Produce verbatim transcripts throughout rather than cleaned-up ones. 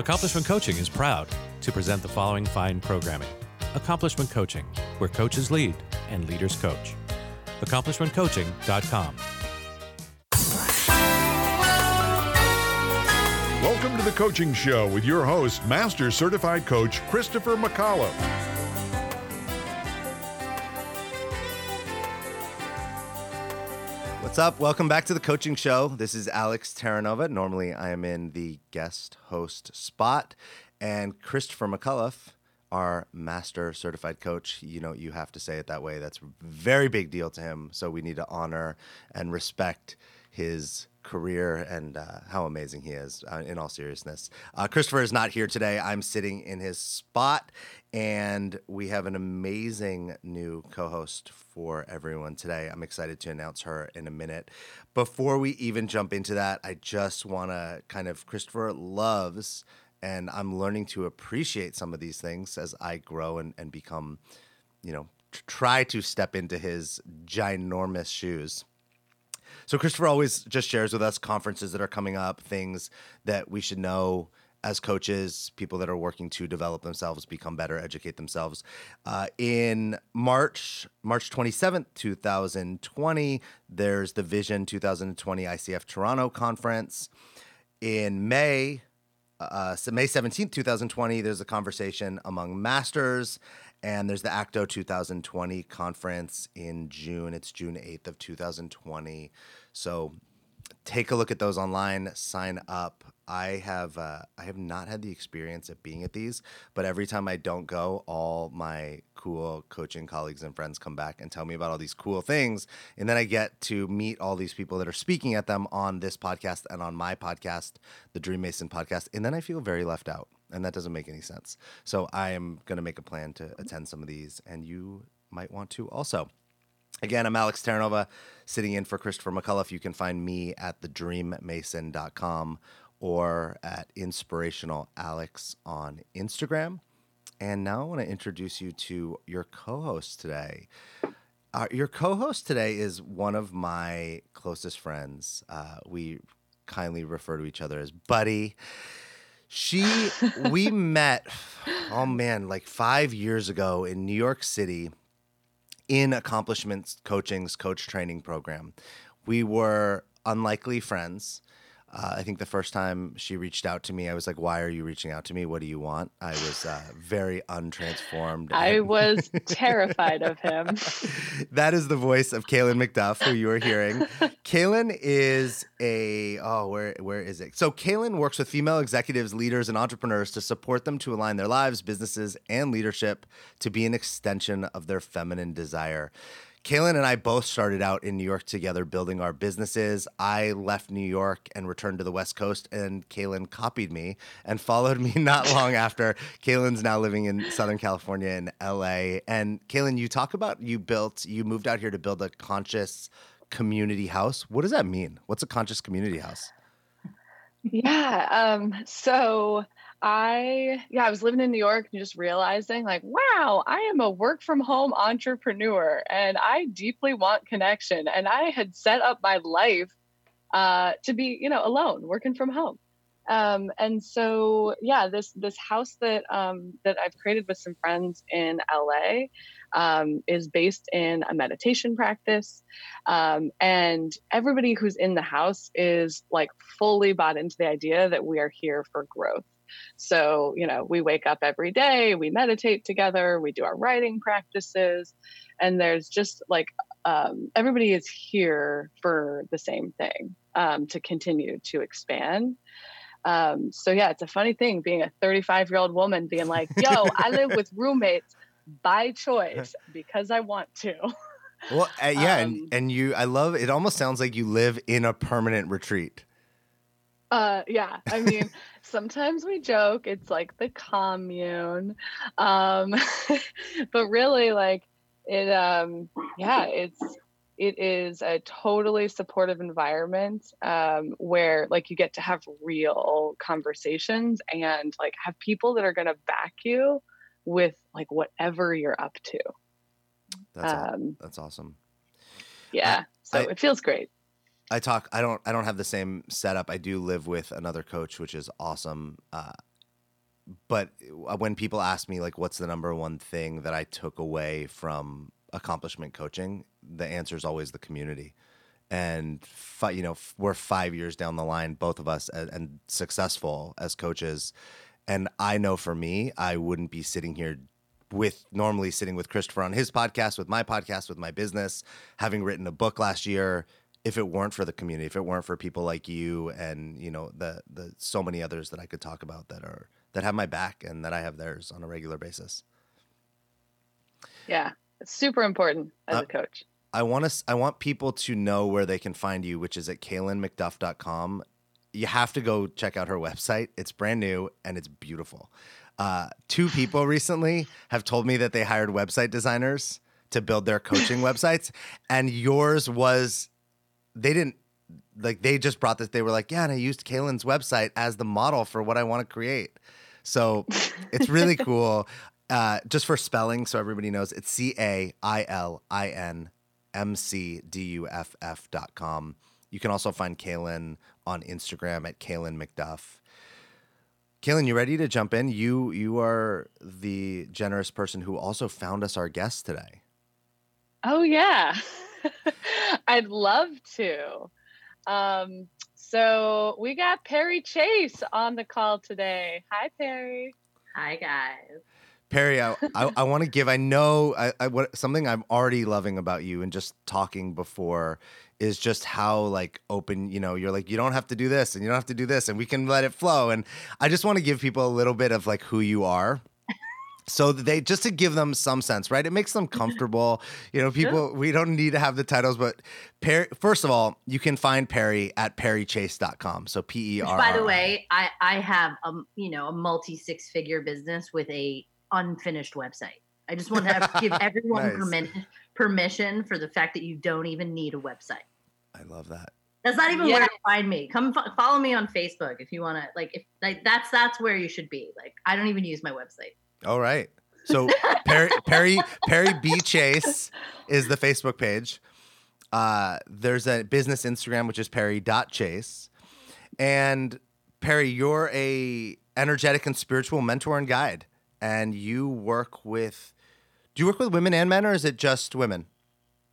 Accomplishment Coaching is proud to present the following fine programming. Accomplishment Coaching, where coaches lead and leaders coach. accomplishment coaching dot com. Welcome to The Coaching Show with your host, Master Certified Coach Christopher McCulloh. What's up? Welcome back to The Coaching Show. This is Alex Terranova. Normally, I am in the guest host spot. And Christopher McAuliffe, our Master Certified Coach, you know, you have to say it that way. That's a very big deal to him. So we need to honor and respect his career and uh, how amazing he is, uh, in all seriousness. Uh, Christopher is not here today. I'm sitting in his spot. And we have an amazing new co-host for everyone today. I'm excited to announce her in a minute. Before we even jump into that, I just want to kind of, Christopher loves, and I'm learning to appreciate some of these things as I grow and, and become, you know, try to step into his ginormous shoes. So Christopher always just shares with us conferences that are coming up, things that we should know as coaches, people that are working to develop themselves, become better, educate themselves. Uh, in March, March twenty-seventh, twenty twenty, there's the Vision twenty twenty I C F Toronto Conference. In May, uh, so May seventeenth, twenty twenty, there's a conversation among masters. And there's the ACTO twenty twenty Conference in June. It's June eighth of twenty twenty. So take a look at those online. Sign up. I have uh, I have not had the experience of being at these, but every time I don't go, all my cool coaching colleagues and friends come back and tell me about all these cool things. And then I get to meet all these people that are speaking at them on this podcast and on my podcast, The Dream Mason Podcast. And then I feel very left out. And that doesn't make any sense. So I am going to make a plan to attend some of these, and you might want to also. Again, I'm Alex Terranova, sitting in for Christopher McAuliffe. You can find me at the dream mason dot com or at Inspirational Alex on Instagram. And now I want to introduce you to your co-host today. Uh, your co-host today is one of my closest friends. Uh, we kindly refer to each other as Buddy. She, we met, oh man, like five years ago in New York City in Accomplishment Coaching's coach training program. We were unlikely friends. Uh, I think the first time she reached out to me, I was like, why are you reaching out to me? What do you want? I was uh, very untransformed. I and... was terrified of him. That is the voice of Cailin McDuff, who you are hearing. Cailin is a, oh, where where is it? So Cailin works with female executives, leaders, and entrepreneurs to support them to align their lives, businesses, and leadership to be an extension of their feminine desire. Cailin and I both started out in New York together building our businesses. I left New York and returned to the West Coast, and Cailin copied me and followed me not long after. Kaylin's now living in Southern California in L A. And Cailin, you talk about you built, you moved out here to build a conscious community house. What does that mean? What's a conscious community house? Yeah. Um, so I, yeah, I was living in New York and just realizing like, wow, I am a work from home entrepreneur and I deeply want connection. And I had set up my life uh, to be, you know, alone, working from home. Um, and so, yeah, this, this house that, um, that I've created with some friends in L A um, is based in a meditation practice. Um, and everybody who's in the house is like fully bought into the idea that we are here for growth. So, you know, we wake up every day, we meditate together, we do our writing practices, and there's just like, um, everybody is here for the same thing, um, to continue to expand. Um, so yeah, it's a funny thing being a thirty-five year old woman being like, yo, I live with roommates by choice because I want to. Well, uh, yeah. Um, and, and you, I love, it almost sounds like you live in a permanent retreat. Uh, yeah. I mean, sometimes we joke, it's like the commune. Um, but really like it, um, yeah, it's, it is a totally supportive environment, um, where like you get to have real conversations and like have people that are going to back you with like whatever you're up to. That's, um, a- that's awesome. Yeah. I, so I, it feels great. I talk, I don't, I don't have the same setup. I do live with another coach, which is awesome. Uh, but when people ask me, like, what's the number one thing that I took away from accomplishment coaching, the answer is always the community. And, fi- you know, f- we're five years down the line, both of us, and, and successful as coaches. And I know for me, I wouldn't be sitting here with normally sitting with Christopher on his podcast, with my podcast, with my business, having written a book last year, if it weren't for the community, if it weren't for people like you and, you know, the the so many others that I could talk about that are that have my back and that I have theirs on a regular basis. Yeah, it's super important as uh, a coach. I want to I want people to know where they can find you, which is at Cailin McDuff dot com. You have to go check out her website. It's brand new and it's beautiful. Uh, two people recently have told me that they hired website designers to build their coaching websites, and yours was they didn't like they just brought this. They were like, yeah, and I used Cailin's website as the model for what I want to create. So it's really cool. Uh, just for spelling, so everybody knows, it's C A I L I N M C D U F F dot com. You can also find Cailin on Instagram at Cailin McDuff. Cailin, you ready to jump in? You you are the generous person who also found us our guest today. Oh yeah. I'd love to. Um, so we got Perri Chase on the call today. Hi, Perri. Hi, guys. Perri, I, I, I want to give, I know I, I, what, something I'm already loving about you and just talking before is just how like open, you know, you're like, you don't have to do this and you don't have to do this and we can let it flow. And I just want to give people a little bit of like who you are. So they just to give them some sense, right? It makes them comfortable. You know, people, we don't need to have the titles, but Perri, first of all, you can find Perri at Perri Chase dot com. So P E R. By the way, I, I have, a, you know, a multi six figure business with a unfinished website. I just want to have, give everyone nice. permi- permission for the fact that you don't even need a website. I love that. That's not even yeah. where to find me. Come fo- follow me on Facebook if you want to, like, if like that's, that's where you should be. Like, I don't even use my website. All right. So Perri, Perri, Perri B. Chase is the Facebook page. Uh, there's a business Instagram, which is Perri dot Chase. And Perri, you're a energetic and spiritual mentor and guide. And you work with, do you work with women and men, or is it just women?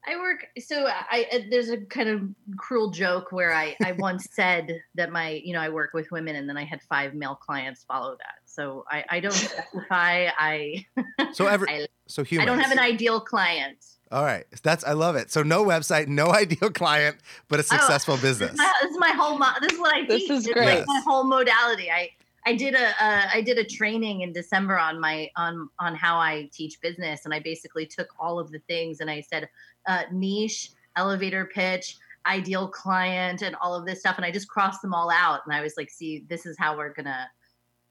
I work, so I, I there's a kind of cruel joke where I, I once said that my, you know, I work with women, and then I had five male clients follow that. So I, I don't specify. I, so every, I, so humans. I don't have an ideal client. All right. That's, I love it. So no website, no ideal client, but a successful oh, business. This is, my, this is my whole, mo- this is what I teach. This is great. This is my whole modality. I, I did a uh, I did a training in December on my on on how I teach business, and I basically took all of the things and I said uh, niche, elevator pitch, ideal client, and all of this stuff, and I just crossed them all out, and I was like, "See, this is how we're gonna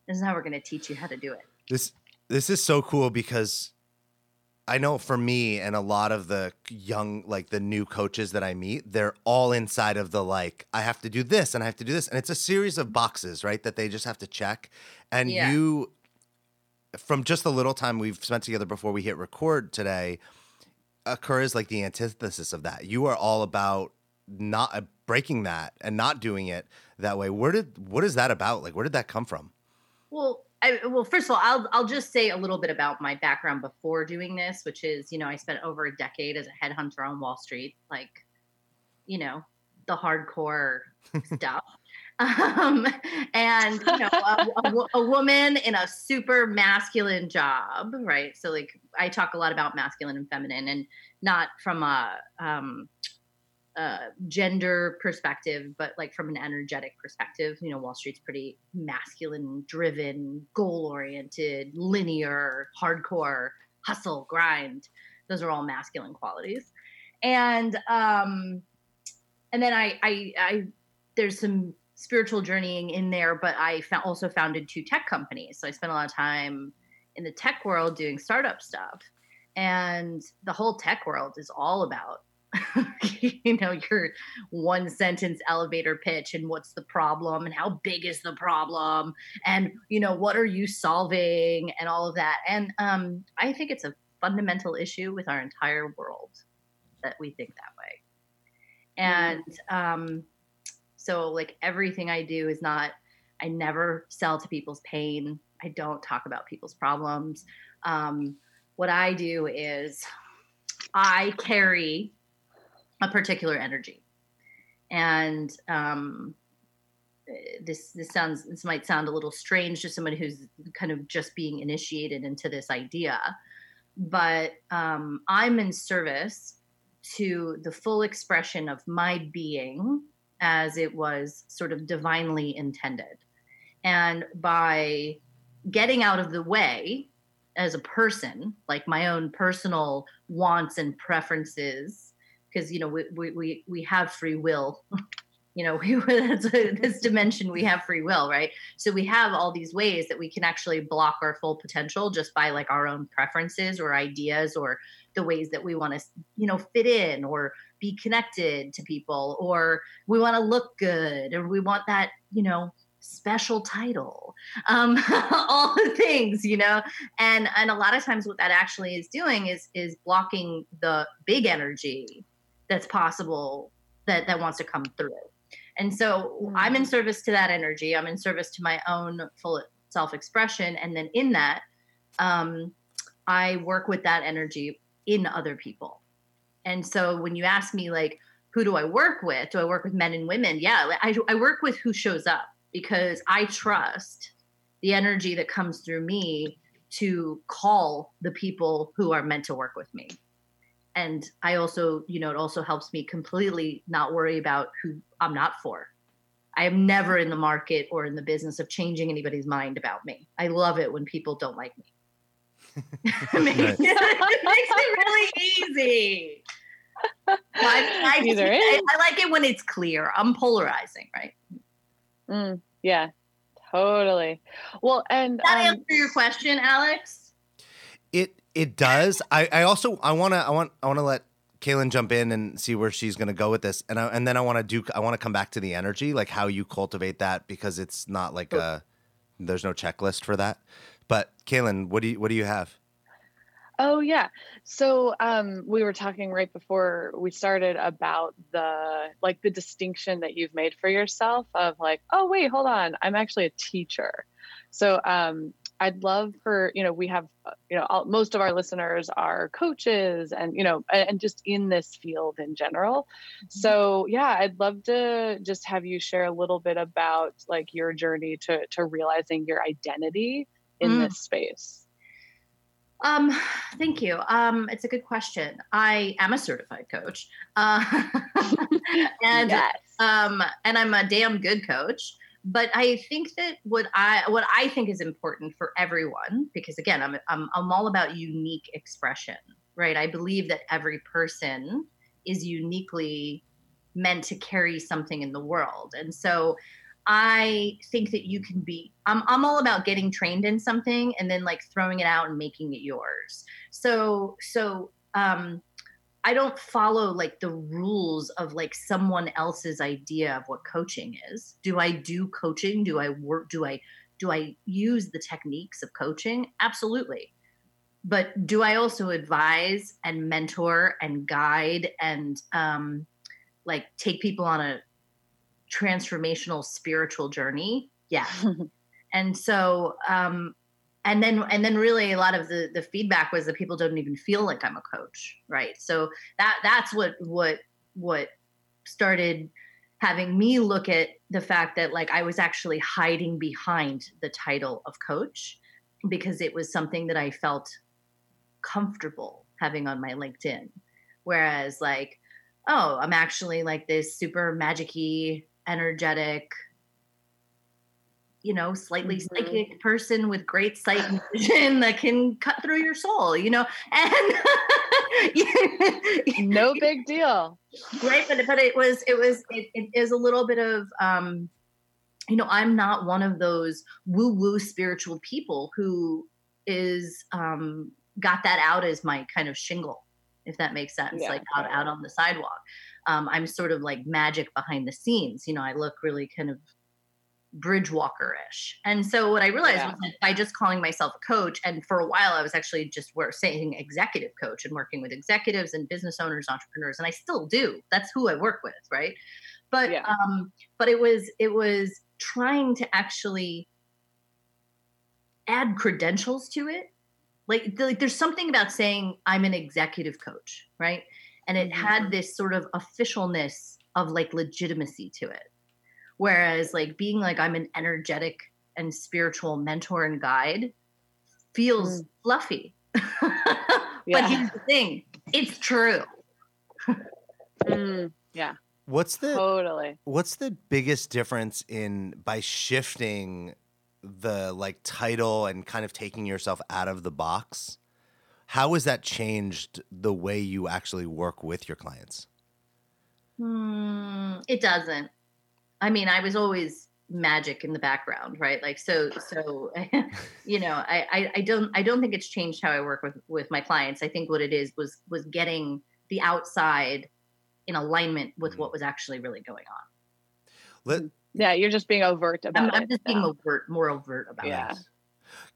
this is how we're gonna teach you how to do it." This this is so cool because I know for me and a lot of the young, like the new coaches that I meet, they're all inside of the, like, I have to do this and I have to do this. And it's a series of boxes, right? That they just have to check. And yeah. you, from just the little time we've spent together before we hit record today, occurs like the antithesis of that. You are all about not breaking that and not doing it that way. Where did, what is that about? Like, where did that come from? Well, I, well, first of all, I'll I'll just say a little bit about my background before doing this, which is, you know, I spent over a decade as a headhunter on Wall Street, like, you know, the hardcore stuff. Um, and, you know, a, a, a woman in a super masculine job, right? So, like, I talk a lot about masculine and feminine, and not from a um, uh, gender perspective, but like from an energetic perspective. You know, Wall Street's pretty masculine driven, goal oriented, linear, hardcore, hustle, grind. Those are all masculine qualities. And, um, and then I, I, I, there's some spiritual journeying in there, but I found, also founded two tech companies. So I spent a lot of time in the tech world doing startup stuff, and the whole tech world is all about you know, your one sentence elevator pitch, and what's the problem, and how big is the problem, and, you know, what are you solving, and all of that. And um, I think it's a fundamental issue with our entire world that we think that way. And um, so, like, everything I do is not, I never sell to people's pain. I don't talk about people's problems. Um, what I do is I carry a particular energy, and um, this this sounds this might sound a little strange to someone who's kind of just being initiated into this idea, but um, I'm in service to the full expression of my being as it was sort of divinely intended. And by getting out of the way as a person, like my own personal wants and preferences, because, you know, we, we, we, we have free will, you know, we, that's, this dimension, we have free will, right? So we have all these ways that we can actually block our full potential just by like our own preferences or ideas or the ways that we want to, you know, fit in or be connected to people, or we want to look good, or we want that, you know, special title, um, all the things, you know, and, and a lot of times what that actually is doing is, is blocking the big energy that's possible that, that wants to come through. And so mm-hmm. I'm in service to that energy. I'm in service to my own full self-expression. And then in that, um, I work with that energy in other people. And so when you ask me, like, who do I work with? Do I work with men and women? Yeah. I, I work with who shows up, because I trust the energy that comes through me to call the people who are meant to work with me. And I also, you know, it also helps me completely not worry about who I'm not for. I am never in the market or in the business of changing anybody's mind about me. I love it when people don't like me. it, makes, nice. it, it makes it really easy. I, I, just, I, I like it when it's clear. I'm polarizing, right? Mm, yeah, totally. Well, and does that um, answer your question, Alex? It it does. I, I also I wanna I want I wanna let Cailin jump in and see where she's gonna go with this, and I, and then I wanna do I wanna come back to the energy, like how you cultivate that, because it's not like oh. a there's no checklist for that. But Cailin, what do you what do you have? Oh yeah. So um, we were talking right before we started about the, like the distinction that you've made for yourself of like, oh wait, hold on, I'm actually a teacher. So um, I'd love for, you know, we have, you know, all, most of our listeners are coaches and, you know, and just in this field in general. So yeah, I'd love to just have you share a little bit about like your journey to, to realizing your identity in mm. this space. Um, thank you. Um, it's a good question. I am a certified coach, uh, and, yes. um, and I'm a damn good coach, but I think that what I, what I think is important for everyone, because again, I'm, I'm, I'm all about unique expression, right? I believe that every person is uniquely meant to carry something in the world. And so I think that you can be, I'm, I'm all about getting trained in something and then like throwing it out and making it yours. So, so, um, I don't follow like the rules of like someone else's idea of what coaching is. Do I do coaching? Do I work? Do I, do I use the techniques of coaching? Absolutely. But do I also advise and mentor and guide and, um, like take people on a transformational spiritual journey? Yeah. And so, um, and then, and then really a lot of the, the feedback was that people don't even feel like I'm a coach. Right. So that, that's what, what, what started having me look at the fact that like, I was actually hiding behind the title of coach because it was something that I felt comfortable having on my LinkedIn. Whereas like, oh, I'm actually like this super magic-y, energetic, you know, slightly mm-hmm. psychic person with great sight and vision that can cut through your soul, you know, and no big deal. Right. But, but it was, it was, it, it is a little bit of, um, you know, I'm not one of those woo woo spiritual people who is, um, got that out as my kind of shingle, if that makes sense, yeah, like out, out on the sidewalk. Um, I'm sort of like magic behind the scenes. You know, I look really kind of bridge walker-ish. And so what I realized yeah. was that by just calling myself a coach, and for a while I was actually just were saying executive coach and working with executives and business owners, entrepreneurs, and I still do. That's who I work with, right? But yeah. um, but it was it was trying to actually add credentials to it. Like, like there's something about saying I'm an executive coach, right? And it had this sort of officialness of like legitimacy to it. Whereas like being like, I'm an energetic and spiritual mentor and guide feels mm. fluffy. Yeah. But here's the thing, it's true. mm, yeah. What's the totally. What's the biggest difference in by shifting the like title and kind of taking yourself out of the box? How has that changed the way you actually work with your clients? Mm, it doesn't. I mean, I was always magic in the background, right? Like, so, so, you know, I, I, I don't, I don't think it's changed how I work with, with my clients. I think what it is was, was getting the outside in alignment with mm-hmm. what was actually really going on. Let, yeah. You're just being overt about I'm, it. I'm just being now. overt, more overt about yeah. it.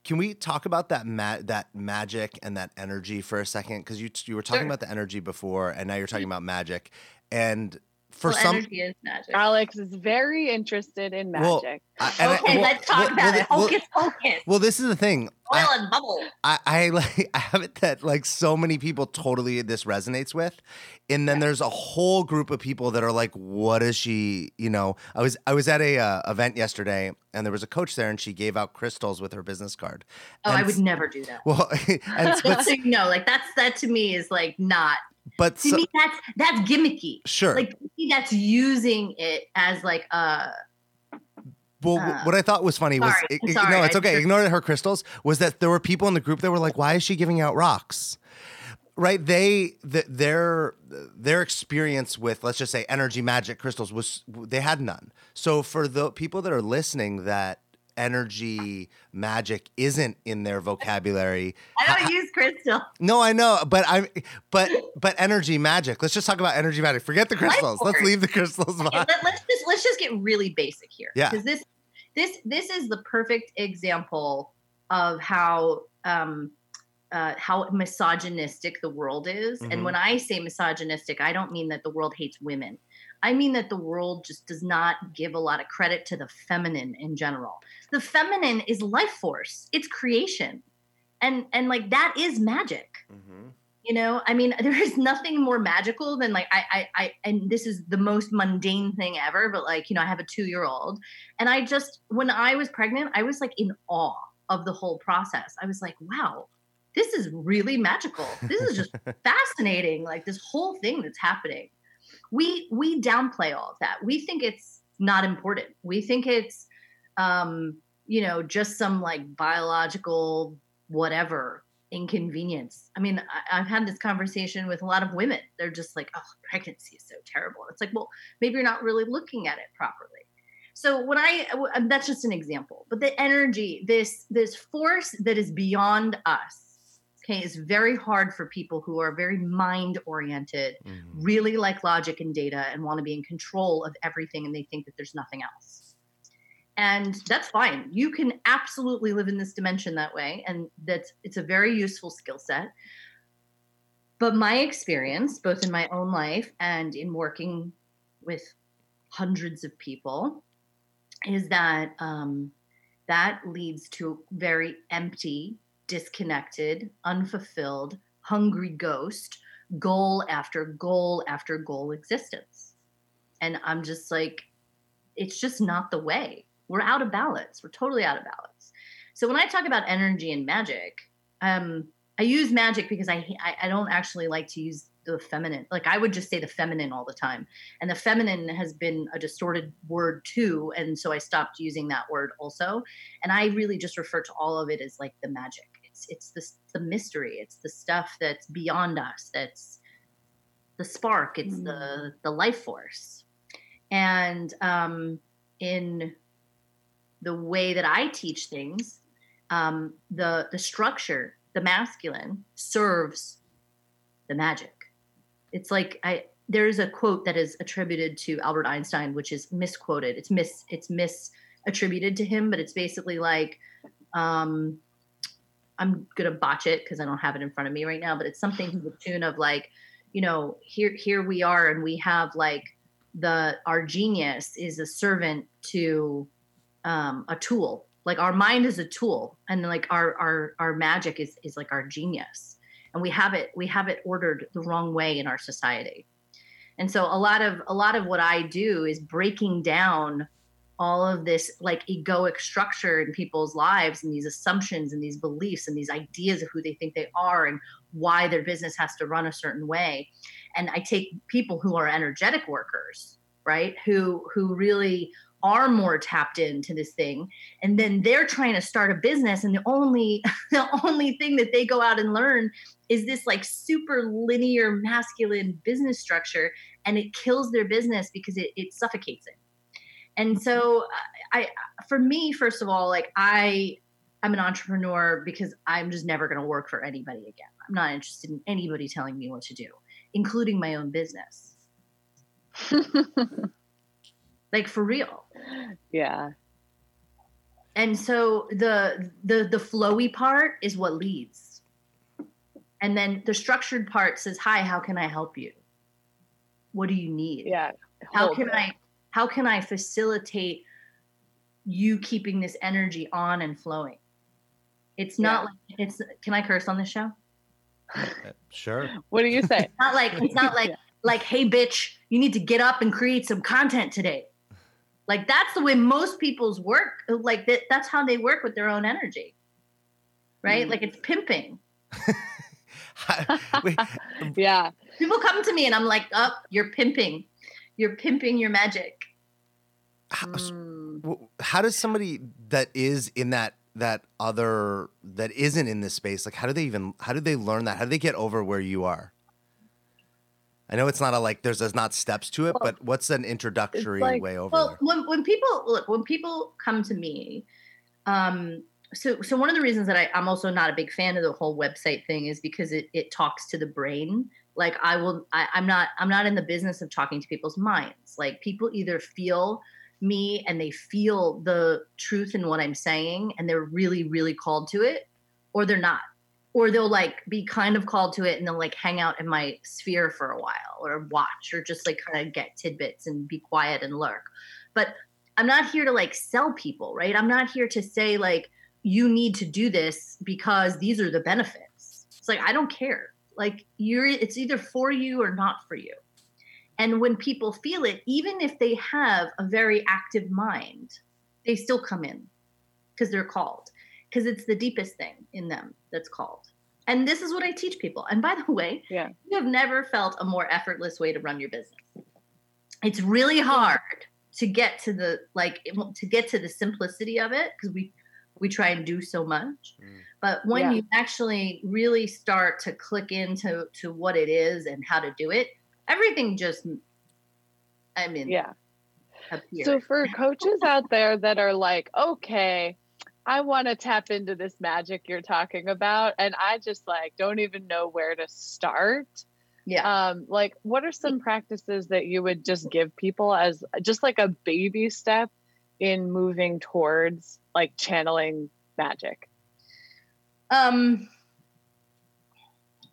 Can we talk about that ma- that magic and that energy for a second? Because you you were talking sure. about the energy before, and now you're talking about magic. And for well, some, energy is magic. Alex is very interested in magic. Well, I, and okay, I, well, let's talk well, about well, it. Well, hocus pocus. Well, this is the thing. Oil I, and bubble. I, I like I have it that like so many people totally this resonates with, and then yeah. there's a whole group of people that are like, "What is she?" You know, I was I was at a uh, event yesterday. And there was a coach there, and she gave out crystals with her business card. Oh, and I would never do that. Well, and, but, no, like that's that to me is like not. But to so, me, that's that's gimmicky. Sure, like that's using it as like a. Well, uh, what I thought was funny sorry, was it, sorry, no, it's okay. Ignore her crystals. Was that there were people in the group that were like, "Why is she giving out rocks?" Right, they the, their their experience with, let's just say, energy, magic, crystals was they had none. So for the people that are listening, that energy, magic isn't in their vocabulary. I don't I, use crystal. No, I know, but I but but energy, magic. Let's just talk about energy, magic. Forget the crystals. Let's leave the crystals behind. Okay, let, let's just let's just get really basic here. Yeah, because this this this is the perfect example of how. Um, Uh, how misogynistic the world is. Mm-hmm. And when I say misogynistic, I don't mean that the world hates women. I mean that the world just does not give a lot of credit to the feminine in general. The feminine is life force. It's creation. And and like that is magic. Mm-hmm. You know, I mean, there is nothing more magical than like I, I, I, and this is the most mundane thing ever, but like, you know, I have a two-year-old. And I just, when I was pregnant, I was like in awe of the whole process. I was like, wow. This is really magical. This is just fascinating. Like this whole thing that's happening. We, we downplay all of that. We think it's not important. We think it's, um, you know, just some like biological, whatever inconvenience. I mean, I, I've had this conversation with a lot of women. They're just like, oh, pregnancy is so terrible. It's like, well, maybe you're not really looking at it properly. So when I, that's just an example, but the energy, this, this force that is beyond us. Okay, it's very hard for people who are very mind-oriented, mm-hmm. really like logic and data and want to be in control of everything, and they think that there's nothing else. And that's fine. You can absolutely live in this dimension that way, and that's it's a very useful skill set. But my experience, both in my own life and in working with hundreds of people, is that um, that leads to very empty, disconnected, unfulfilled, hungry ghost, goal after goal after goal existence. And I'm just like, it's just not the way. We're out of balance. We're totally out of balance. So when I talk about energy and magic, um, I use magic because I, I don't actually like to use the feminine. Like I would just say the feminine all the time. And the feminine has been a distorted word too. And so I stopped using that word also. And I really just refer to all of it as like the magic. It's the, the mystery. It's the stuff that's beyond us. That's the spark. It's mm. the the life force. And um, in the way that I teach things, um, the the structure, the masculine, serves the magic. It's like I there is a quote that is attributed to Albert Einstein, which is misquoted. It's mis it's misattributed to him, but it's basically like. Um, I'm going to botch it because I don't have it in front of me right now, but it's something to the tune of like, you know, here, here we are. And we have like the, our genius is a servant to um, a tool Like our mind is a tool, and like our, our, our magic is, is like our genius, and we have it, we have it ordered the wrong way in our society. And so a lot of, a lot of what I do is breaking down all of this like egoic structure in people's lives and these assumptions and these beliefs and these ideas of who they think they are and why their business has to run a certain way. And I take people who are energetic workers, right? Who, who really are more tapped into this thing. And then they're trying to start a business. And the only, the only thing that they go out and learn is this like super linear masculine business structure. And it kills their business because it, it suffocates it. And so I, for me, first of all, like I, I'm an entrepreneur because I'm just never going to work for anybody again. I'm not interested in anybody telling me what to do, including my own business. Like for real. Yeah. And so the, the, the flowy part is what leads. And then the structured part says, hi, how can I help you? What do you need? Yeah. How can I, how can I facilitate you keeping this energy on and flowing? It's not yeah. like it's, can I curse on this show? Sure. What do you say? It's not like, it's not like, yeah. like, hey, bitch, you need to get up and create some content today. Like, that's the way most people's work, like, that, that's how they work with their own energy, right? Mm. Like, it's pimping. Yeah. People come to me and I'm like, oh, you're pimping. You're pimping your magic. How, mm. how does somebody that is in that, that other, that isn't in this space, like, how do they even, how do they learn that? How do they get over where you are? I know it's not a, like, there's, there's not steps to it, well, but what's an introductory like, way over well, there? Well, when, when people, look, when people come to me, um, so, so one of the reasons that I, I'm also not a big fan of the whole website thing is because it, it talks to the brain. Like I will, I, I'm not, I'm not in the business of talking to people's minds. Like people either feel me and they feel the truth in what I'm saying and they're really, really called to it, or they're not. Or they'll like be kind of called to it and they'll like hang out in my sphere for a while or watch or just like kind of get tidbits and be quiet and lurk. But I'm not here to like sell people, right? I'm not here to say like, you need to do this because these are the benefits. It's like, I don't care. Like you're, it's either for you or not for you. And when people feel it, even if they have a very active mind, they still come in because they're called. Because it's the deepest thing in them that's called. And this is what I teach people. And by the way, yeah. you have never felt a more effortless way to run your business. It's really hard to get to the like to get to the simplicity of it because we we try and do so much. Mm. But when yeah. you actually really start to click into to what it is and how to do it, everything just I mean yeah. appears. So for coaches out there that are like, okay, I want to tap into this magic you're talking about. And I just like, don't even know where to start. Yeah. Um, like what are some practices that you would just give people as just like a baby step in moving towards like channeling magic? Um,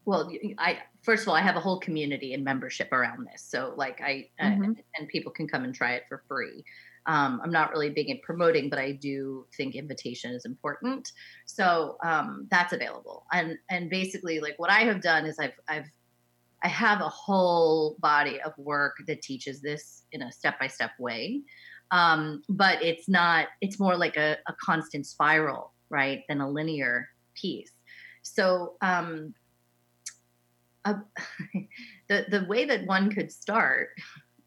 well, I, first of all, I have a whole community and membership around this. So like I, mm-hmm. I and people can come and try it for free. Um, I'm not really big at promoting, but I do think invitation is important. So um, that's available. And and basically, like what I have done is I've I've I have a whole body of work that teaches this in a step-by-step way. Um, but it's not. It's more like a, a constant spiral, right, than a linear piece. So um, uh, the the way that one could start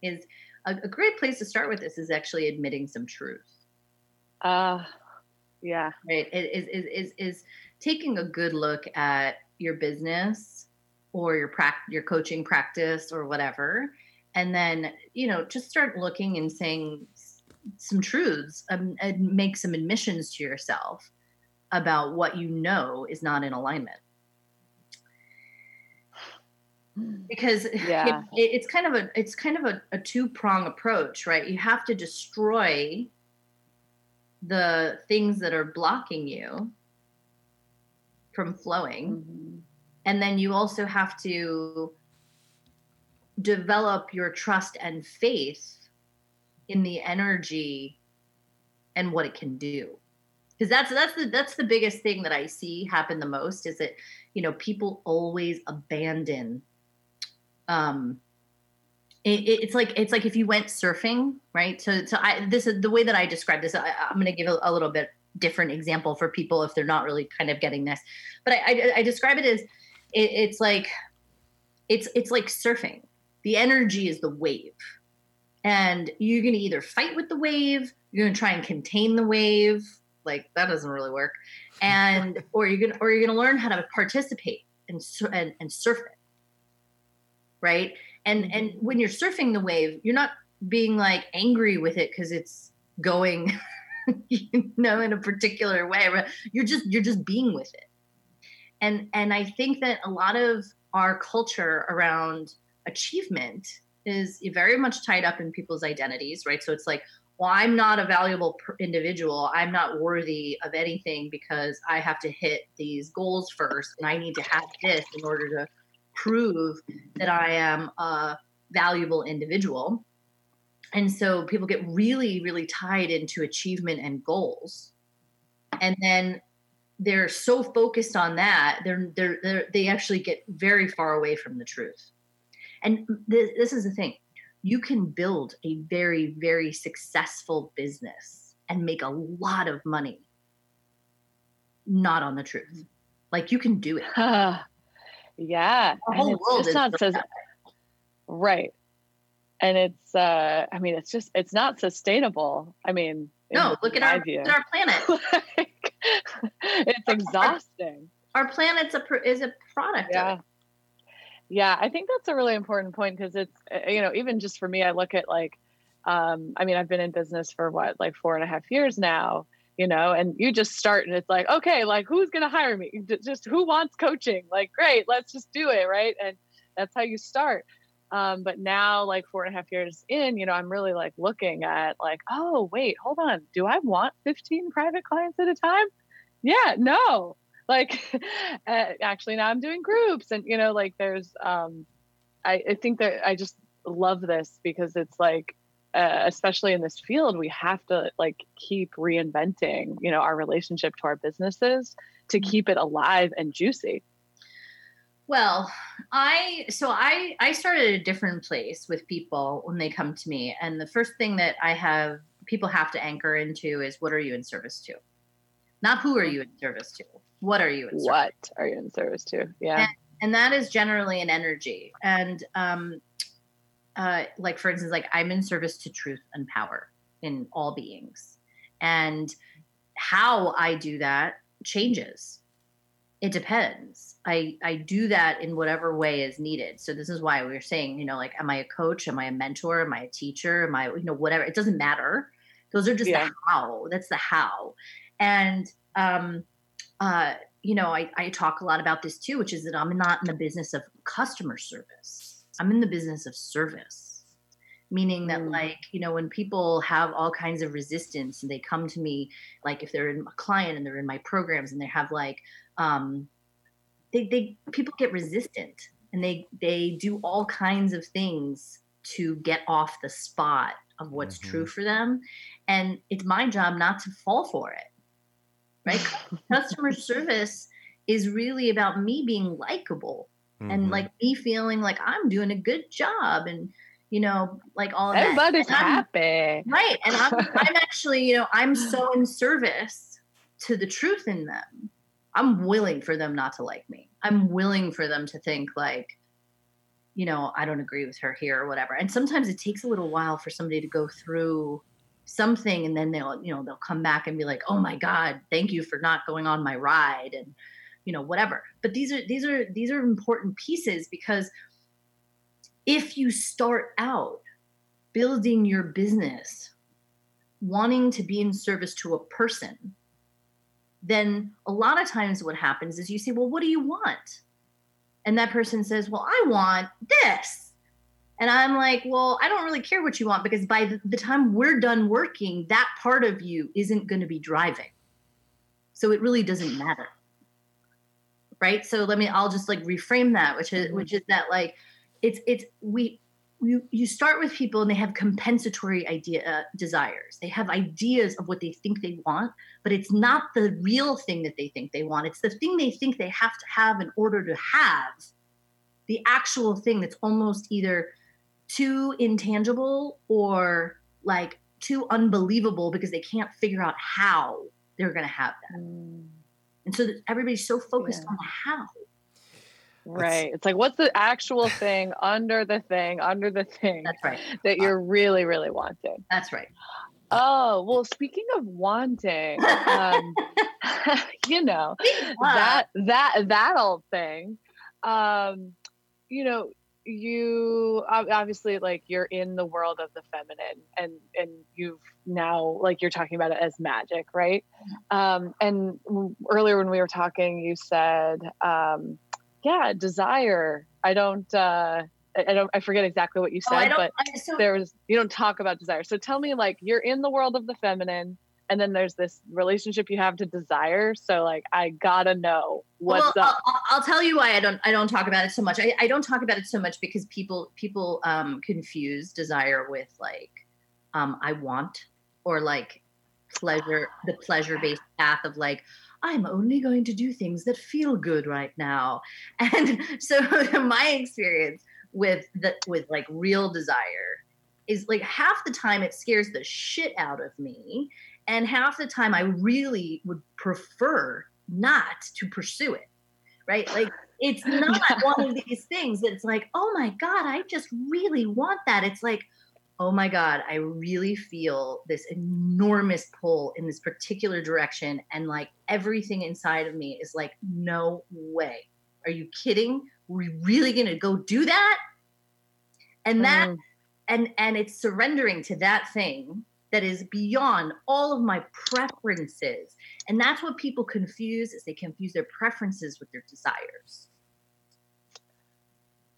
is. A, a great place to start with this is actually admitting some truth. Uh, yeah. Right. It is, is, is, is taking a good look at your business or your prac- your coaching practice or whatever. And then, you know, just start looking and saying s- some truths um, and make some admissions to yourself about what you know is not in alignment. Because yeah. it, it, it's kind of a it's kind of a, a two-prong approach, right? You have to destroy the things that are blocking you from flowing, mm-hmm. and then you also have to develop your trust and faith in the energy and what it can do. Because that's that's the that's the biggest thing that I see happen the most is that, you know, people always abandon. Um, it, it's like it's like if you went surfing, right? So so I this is the way that I describe this. I, I'm going to give a, a little bit different example for people if they're not really kind of getting this, but I I, I describe it as it, it's like it's it's like surfing. The energy is the wave, and you're going to either fight with the wave, you're going to try and contain the wave. Like that doesn't really work. And, or you're going to, or you're going to learn how to participate and, and, and surf it. Right. And, and when you're surfing the wave, you're not being like angry with it because it's going, you know, in a particular way, but you're just, you're just being with it. And, and I think that a lot of our culture around achievement is very much tied up in people's identities. Right. So it's like, well, I'm not a valuable individual. I'm not worthy of anything because I have to hit these goals first, and I need to have this in order to prove that I am a valuable individual. And so people get really, really tied into achievement and goals, and then they're so focused on that they're they're, they're they actually get very far away from the truth. And th- this is the thing. You can build a very, very successful business and make a lot of money, not on the truth. Like you can do it. Uh, yeah. The whole it's, world it's is not su- right. And it's, uh, I mean, it's just, it's not sustainable. I mean, no, look at, our, look at our planet. Like, it's exhausting. Our, our planet's a, is a product yeah. of it. Yeah, I think that's a really important point because it's, you know, even just for me, I look at like, um, I mean, I've been in business for what, like four and a half years now, you know, and you just start and it's like, okay, like who's going to hire me? Just who wants coaching? Like, great, let's just do it. Right. And that's how you start. Um, but now like four and a half years in, you know, I'm really like looking at like, oh, wait, hold on. Do I want fifteen private clients at a time? Yeah, no. Like, uh, actually now I'm doing groups and, you know, like there's, um, I, I think that I just love this because it's like, uh, especially in this field, we have to like keep reinventing, you know, our relationship to our businesses to keep it alive and juicy. Well, I, so I, I started at a different place with people when they come to me. And the first thing that I have, people have to anchor into is what are you in service to? Not who are you in service to? What are you in service to? What are you in service to? Yeah. And, and that is generally an energy. And um, uh, like, for instance, like I'm in service to truth and power in all beings. And how I do that changes. It depends. I, I do that in whatever way is needed. So this is why we were saying, you know, like, am I a coach? Am I a mentor? Am I a teacher? Am I, you know, whatever. It doesn't matter. Those are just yeah. the how. That's the how. And, um, uh, you know, I, I talk a lot about this too, which is that I'm not in the business of customer service. I'm in the business of service, meaning that mm. like, you know, when people have all kinds of resistance and they come to me, like if they're in a client and they're in my programs and they have like, um, they, they, people get resistant and they, they do all kinds of things to get off the spot of what's mm-hmm. true for them. And it's my job not to fall for it. Right? Customer service is really about me being likable mm-hmm. and like me feeling like I'm doing a good job and, you know, like all of that. Everybody's happy. Right. And I'm, I'm actually, you know, I'm so in service to the truth in them. I'm willing for them not to like me. I'm willing for them to think like, you know, I don't agree with her here or whatever. And sometimes it takes a little while for somebody to go through something and then they'll, you know, they'll come back and be like, oh my God, thank you for not going on my ride and, you know, whatever. But these are, these are, these are important pieces because if you start out building your business, wanting to be in service to a person, then a lot of times what happens is you say, well, what do you want? And that person says, well, I want this. And I'm like, well, I don't really care what you want because by the time we're done working, that part of you isn't going to be driving. So it really doesn't matter. Right. So let me, I'll just like reframe that, which is, which is that like, it's, it's, we, you, you start with people and they have compensatory idea uh, desires. They have ideas of what they think they want, but it's not the real thing that they think they want. It's the thing they think they have to have in order to have the actual thing that's almost either too intangible or like too unbelievable because they can't figure out how they're going to have that. Mm. And so everybody's so focused yeah. on how. Right. It's, it's like, what's the actual thing under the thing, under the thing that's right. that you're really, really wanting? That's right. Oh, well, speaking of wanting, um, you know, wow. that, that, that old thing, um, you know, you obviously like you're in the world of the feminine and, and you've now, like you're talking about it as magic. Right. Um, and earlier when we were talking, you said, um, yeah, desire. I don't, uh, I don't, I forget exactly what you said, oh, but I, so, there was, you don't talk about desire. So tell me, like, you're in the world of the feminine and then there's this relationship you have to desire. So like, I gotta know what's well, up. I'll, I'll tell you why I don't, I don't talk about it so much. I, I don't talk about it so much because people, people, um, confuse desire with like, um, I want, or like pleasure, the pleasure-based path of like, I'm only going to do things that feel good right now. And so my experience with the, with like real desire is like half the time it scares the shit out of me. And half the time I really would prefer not to pursue it. Right. Like it's not one of these things that it's like, oh my God, I just really want that. It's like, oh my God, I really feel this enormous pull in this particular direction. And like everything inside of me is like, no way. Are you kidding? We're really going to go do that? And that, mm. and, and it's surrendering to that thing that is beyond all of my preferences. And that's what people confuse, is they confuse their preferences with their desires.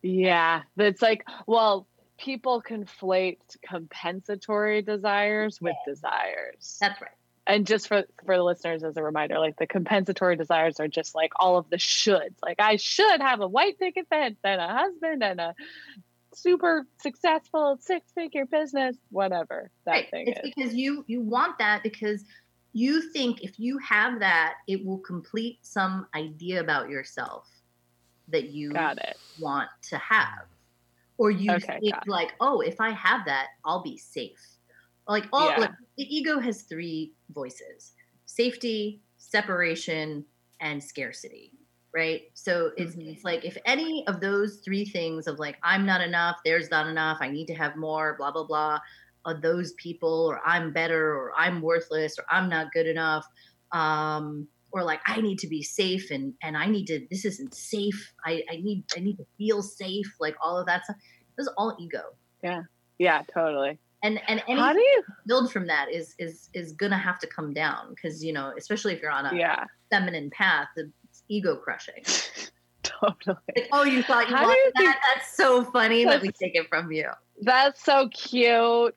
Yeah. That's like, well, people conflate compensatory desires with yeah. desires. That's right. And just for, for the listeners, as a reminder, like the compensatory desires are just like all of the shoulds. Like I should have a white picket fence and a husband and a super successful six-figure business, whatever that right. thing it's is. It's because you, you want that because you think if you have that, it will complete some idea about yourself that you Got it. want to have. Or you okay, think like, oh, if I have that, I'll be safe. Like all yeah. like, the ego has three voices: safety, separation, and scarcity. Right. So it's, mm-hmm. it's like if any of those three things of like, I'm not enough, there's not enough, I need to have more, blah, blah, blah, are those people, or I'm better, or I'm worthless, or I'm not good enough. Um, or like, I need to be safe and, and I need to, this isn't safe. I, I need, I need to feel safe. Like all of that stuff. This is all ego. Yeah. Yeah, totally. And, and anything you- build from that is, is, is going to have to come down. Cause you know, especially if you're on a yeah. feminine path, it's ego crushing. Totally. Like, oh, you thought you How wanted you that? Think- That's so funny. That's- Let me take it from you. That's so cute.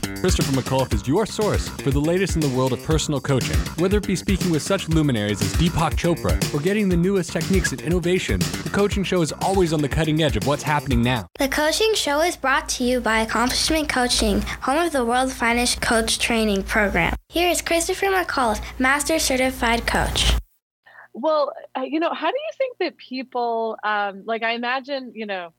Christopher McAuliffe is your source for the latest in the world of personal coaching, whether it be speaking with such luminaries as Deepak Chopra or getting the newest techniques and innovation. The Coaching Show is always on the cutting edge of what's happening now. The Coaching Show is brought to you by Accomplishment Coaching, home of the world's finest coach training program. Here is Christopher McAuliffe, Master Certified Coach. Well, you know, how do you think that people, um, like I imagine, you know,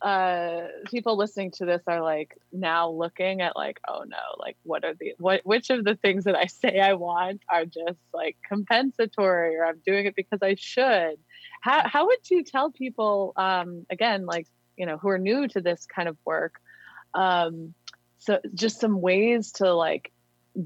uh, people listening to this are like now looking at like, oh no, like what are the, what, which of the things that I say I want are just like compensatory, or I'm doing it because I should. How how would you tell people, um, again, like, you know, who are new to this kind of work? Um, so just some ways to like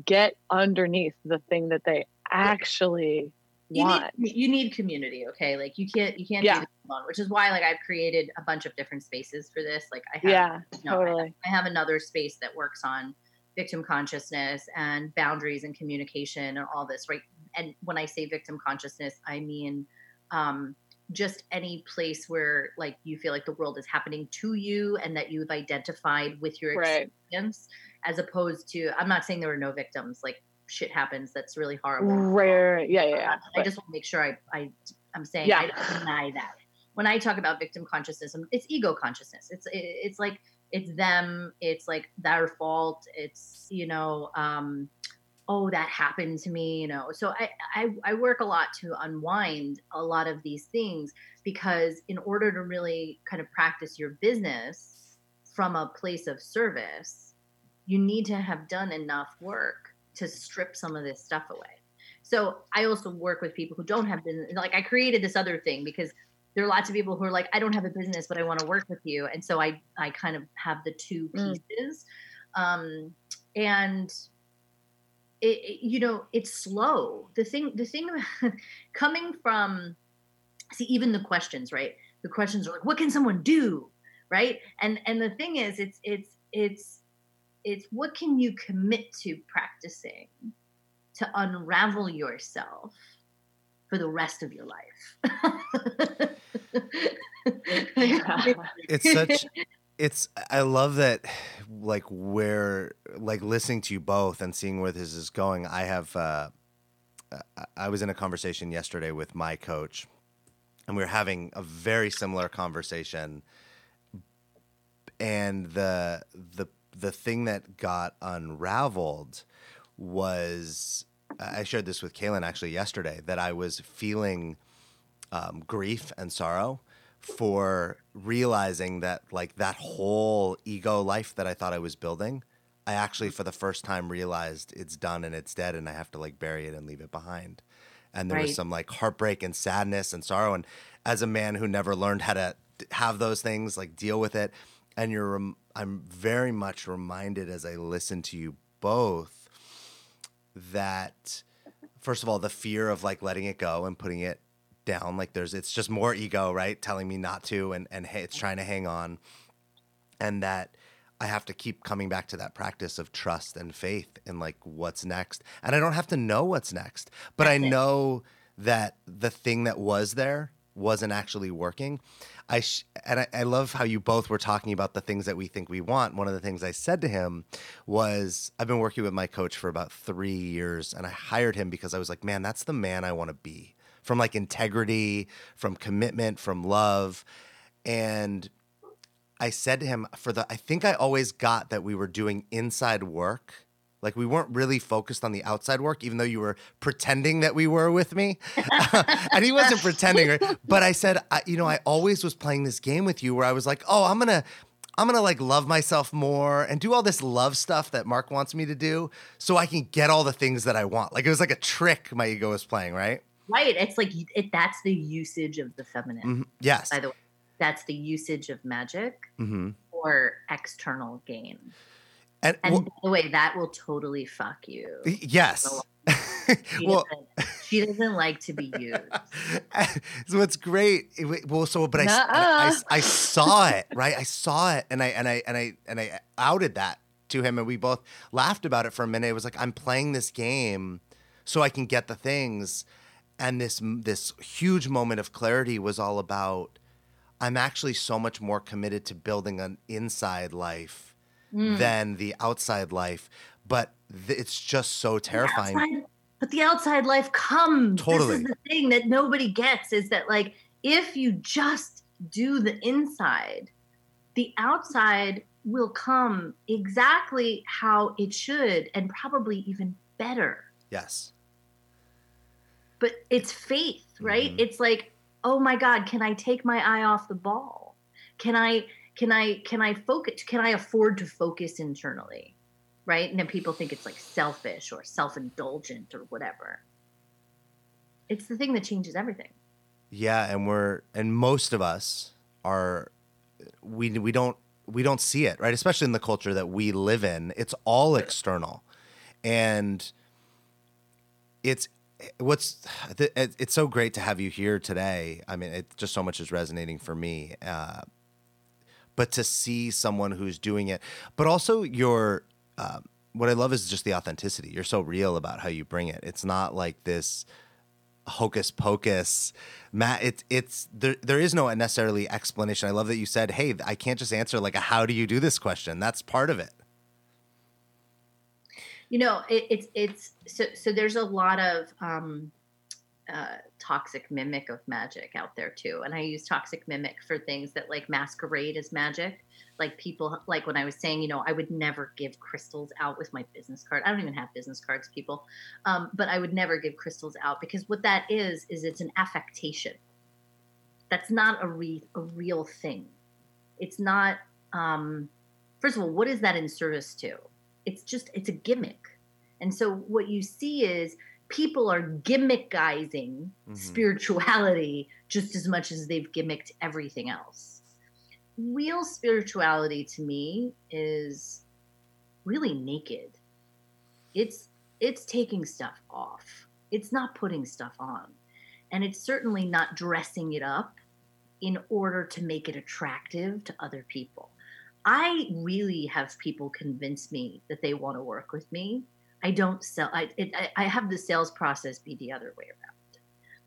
get underneath the thing that they actually You need, you need community, okay? Like you can't you can't yeah. do this alone, which is why like I've created a bunch of different spaces for this. Like I have, yeah, no, totally. I, have I have another space that works on victim consciousness and boundaries and communication and all this, right? And when I say victim consciousness, I mean um, just any place where like you feel like the world is happening to you and that you've identified with your experience, right. As opposed to, I'm not saying there were no victims, like shit happens. That's really horrible. Right. Yeah. Yeah. yeah. I just want to make sure I, I, I'm saying yeah. I don't deny that. When I talk about victim consciousness, it's ego consciousness. It's, it, it's like, it's them. It's like their fault. It's, you know, um, oh, that happened to me, you know? So I, I, I work a lot to unwind a lot of these things, because in order to really kind of practice your business from a place of service, you need to have done enough work to strip some of this stuff away. So I also work with people who don't have business. Like I created this other thing because there are lots of people who are like, I don't have a business, but I want to work with you. And so I, I kind of have the two pieces. Mm. Um, and it, it, you know, it's slow. The thing, the thing coming from, see, even the questions, right? The questions are like, what can someone do? Right. And, and the thing is it's, it's, it's, It's what can you commit to practicing to unravel yourself for the rest of your life? It's such, it's, I love that, like, where, like, listening to you both and seeing where this is going. I have, uh, I was in a conversation yesterday with my coach, and we were having a very similar conversation. And the, the, The thing that got unraveled was, I shared this with Cailin actually yesterday, that I was feeling um, grief and sorrow for realizing that like that whole ego life that I thought I was building, I actually for the first time realized it's done and it's dead and I have to like bury it and leave it behind. And there right. was some like heartbreak and sadness and sorrow. And as a man who never learned how to have those things, like deal with it, and you're rem- I'm very much reminded as I listen to you both that, first of all, the fear of like letting it go and putting it down, like there's, it's just more ego, right? Telling me not to, and, and it's trying to hang on. And that I have to keep coming back to that practice of trust and faith in like what's next. And I don't have to know what's next, but I know that the thing that was there wasn't actually working. I sh- and I, I love how you both were talking about the things that we think we want. One of the things I said to him was, I've been working with my coach for about three years, and I hired him because I was like, man, that's the man I want to be, from like integrity, from commitment, from love. And I said to him, for the, I think I always got that we were doing inside work. Like we weren't really focused on the outside work, even though you were pretending that we were with me. And he wasn't pretending. Right? But I said, I, you know, I always was playing this game with you where I was like, oh, I'm going to, I'm going to like love myself more and do all this love stuff that Mark wants me to do so I can get all the things that I want. Like it was like a trick my ego was playing, right? Right. It's like, it, that's the usage of the feminine. Mm-hmm. Yes. By the way, that's the usage of magic mm-hmm. or external gain. And, and well, by the way, that will totally fuck you. Yes. She, well, doesn't, she doesn't like to be used. So it's great. It, well, so but I, I, I, I saw it, right? I saw it, and I and I and I and I outed that to him, and we both laughed about it for a minute. It was like, I'm playing this game so I can get the things, and this this huge moment of clarity was all about, I'm actually so much more committed to building an inside life mm. than the outside life. But th- it's just so terrifying. The outside, but the outside life comes. Totally. This is the thing that nobody gets, is that, like, if you just do the inside, the outside will come exactly how it should, and probably even better. Yes. But it's faith, right? Mm-hmm. It's like, oh my God, can I take my eye off the ball? Can I, can I, can I focus? Can I afford to focus internally? Right? And then people think it's like selfish or self-indulgent or whatever. It's the thing that changes everything. Yeah. And we're, and most of us are, we, we don't, we don't see it, right? Especially in the culture that we live in, it's all external. And it's, What's it's so great to have you here today. I mean, it just so much is resonating for me. Uh, but to see someone who's doing it, but also your uh, what I love is just the authenticity. You're so real about how you bring it. It's not like this hocus pocus, Matt. It's it's there. There is no necessarily explanation. I love that you said, "Hey, I can't just answer like a how do you do this question." That's part of it. You know, it, it's, it's, so, so there's a lot of, um, uh, toxic mimic of magic out there too. And I use toxic mimic for things that like masquerade as magic. Like people, like when I was saying, you know, I would never give crystals out with my business card. I don't even have business cards, people. Um, but I would never give crystals out, because what that is, is it's an affectation. That's not a re- a real thing. It's not, um, first of all, what is that in service to? It's just, it's a gimmick. And so what you see is people are gimmickizing mm-hmm. spirituality just as much as they've gimmicked everything else. Real spirituality to me is really naked. It's, it's taking stuff off. It's not putting stuff on. And it's certainly not dressing it up in order to make it attractive to other people. I really have people convince me that they want to work with me. I don't sell. I it, I have the sales process be the other way around,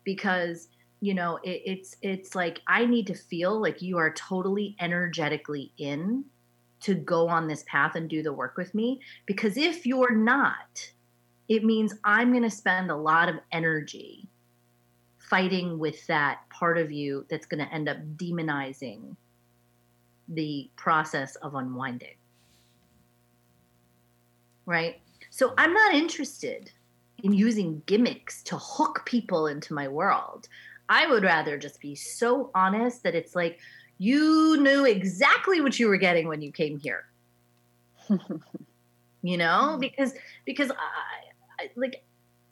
because, you know, it, it's it's like I need to feel like you are totally energetically in to go on this path and do the work with me. Because if you're not, it means I'm going to spend a lot of energy fighting with that part of you that's going to end up demonizing the process of unwinding, right? So I'm not interested in using gimmicks to hook people into my world. I would rather just be so honest that it's like, you knew exactly what you were getting when you came here, you know, because, because I, I like,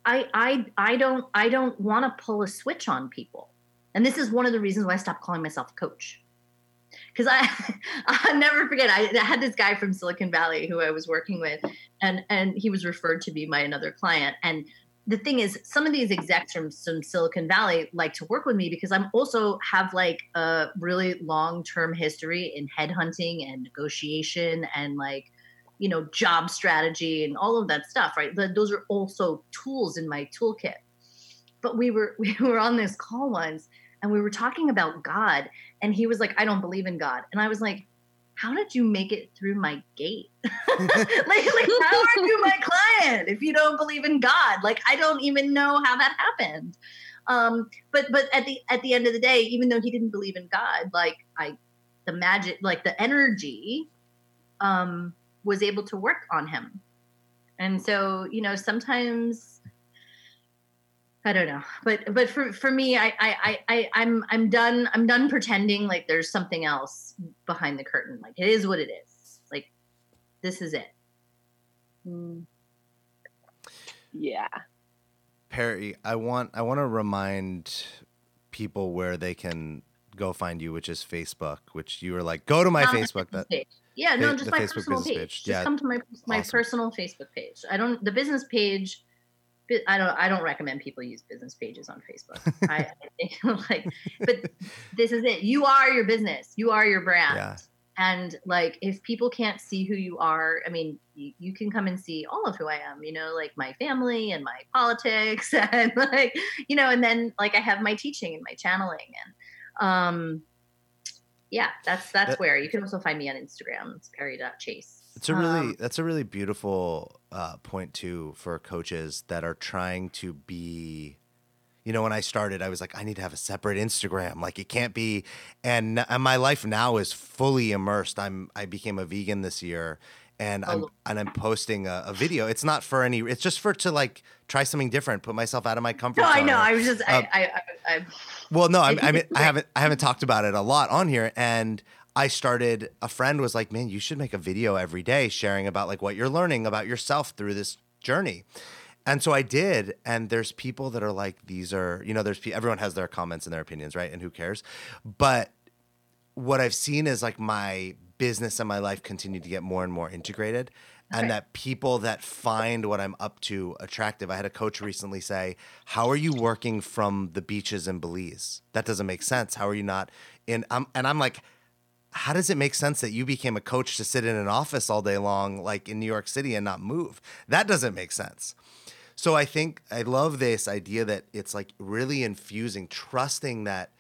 I, I, I don't, I don't want to pull a switch on people. And this is one of the reasons why I stopped calling myself a coach. Because I, I'll never forget, I had this guy from Silicon Valley who I was working with, and, and he was referred to me by another client. And the thing is, some of these execs from some Silicon Valley like to work with me because I'm also have like a really long-term history in headhunting and negotiation and like, you know, job strategy and all of that stuff, right? Those are also tools in my toolkit. But we were we were on this call once, and we were talking about God, and he was like, I don't believe in God. And I was like, how did you make it through my gate? like, like, how are you my client if you don't believe in God? Like, I don't even know how that happened. Um, but but at the at the end of the day, even though he didn't believe in God, like I, the magic, like the energy um, was able to work on him. And so, you know, sometimes I don't know, but but for for me, I I I I'm I'm done I'm done pretending like there's something else behind the curtain. Like it is what it is. Like this is it. Mm. Yeah. Perri, I want I want to remind people where they can go find you, which is Facebook. Which you were like, go to my um, Facebook. That yeah, fa- no, just my Facebook personal page. page. Just yeah. come to my my awesome. personal Facebook page. I don't the business page. I don't. I don't recommend people use business pages on Facebook. I, I think, like, but this is it. You are your business. You are your brand. Yeah. And like, if people can't see who you are, I mean, you, you can come and see all of who I am. You know, like my family and my politics, and like, you know, and then like I have my teaching and my channeling, and um, yeah, that's that's that, where you can also find me on Instagram. It's Perri Chase. It's a really um, that's a really beautiful uh, point too for coaches that are trying to be. You know, when I started, I was like, I need to have a separate Instagram. Like, it can't be. And, and my life now is fully immersed. I'm I became a vegan this year, and I'm oh. and I'm posting a, a video. It's not for any. It's just for to like try something different, put myself out of my comfort. No, zone. I know. I was just. Uh, I, I, I, I. Well, no, I, I mean, I haven't. I haven't talked about it a lot on here, and. I started, a friend was like, man, you should make a video every day sharing about like what you're learning about yourself through this journey. And so I did. And there's people that are like, these are, you know, there's everyone has their comments and their opinions, right? And who cares? But what I've seen is like my business and my life continue to get more and more integrated. And right. that people that find what I'm up to attractive. I had a coach recently say, how are you working from the beaches in Belize? That doesn't make sense. How are you not in? I'm, and I'm like, how does it make sense that you became a coach to sit in an office all day long, like in New York City, and not move? That doesn't make sense. So I think I love this idea that it's like really infusing, trusting that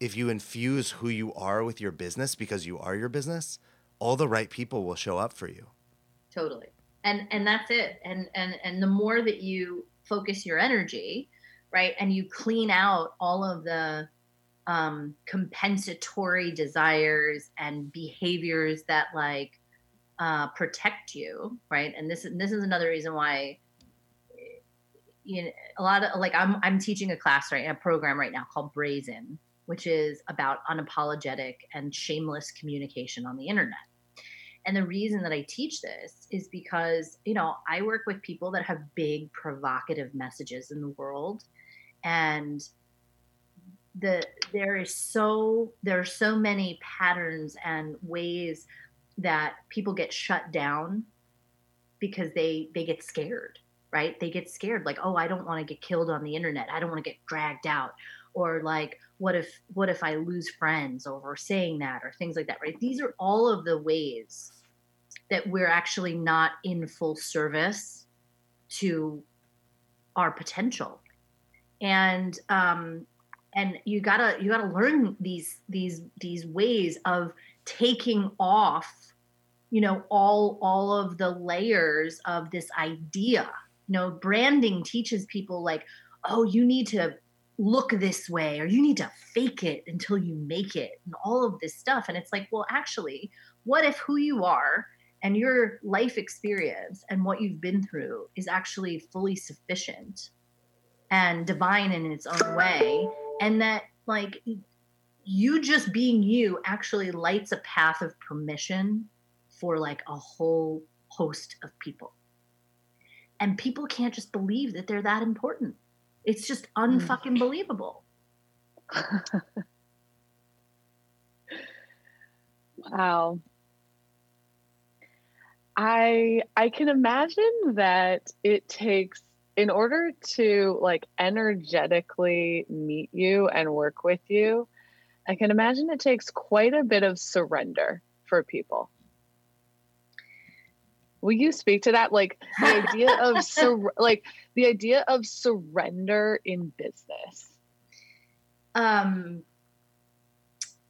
if you infuse who you are with your business, because you are your business, all the right people will show up for you. Totally. And and that's it. And and and the more that you focus your energy, right, and you clean out all of the um, compensatory desires and behaviors that like, uh, protect you. Right. And this is, this is another reason why, you know, a lot of like, I'm, I'm teaching a class right now, a program right now called Brazen, which is about unapologetic and shameless communication on the internet. And the reason that I teach this is because, you know, I work with people that have big provocative messages in the world, and The there is so there are so many patterns and ways that people get shut down because they they get scared, right? They get scared, like, oh, I don't want to get killed on the internet. I don't want to get dragged out, or like, what if what if I lose friends over saying that, or things like that, right? These are all of the ways that we're actually not in full service to our potential, and um. And you gotta you gotta learn these these these ways of taking off, you know, all all of the layers of this idea. You know, branding teaches people like, oh, you need to look this way, or you need to fake it until you make it, and all of this stuff. And it's like, well, actually, what if who you are and your life experience and what you've been through is actually fully sufficient and divine in its own way? And that, like, you just being you actually lights a path of permission for, like, a whole host of people. And people can't just believe that they're that important. It's just unfucking believable. Wow. I I can imagine that it takes, in order to like energetically meet you and work with you, I can imagine it takes quite a bit of surrender for people. Will you speak to that? Like the idea of sur- like the idea of surrender in business. Um.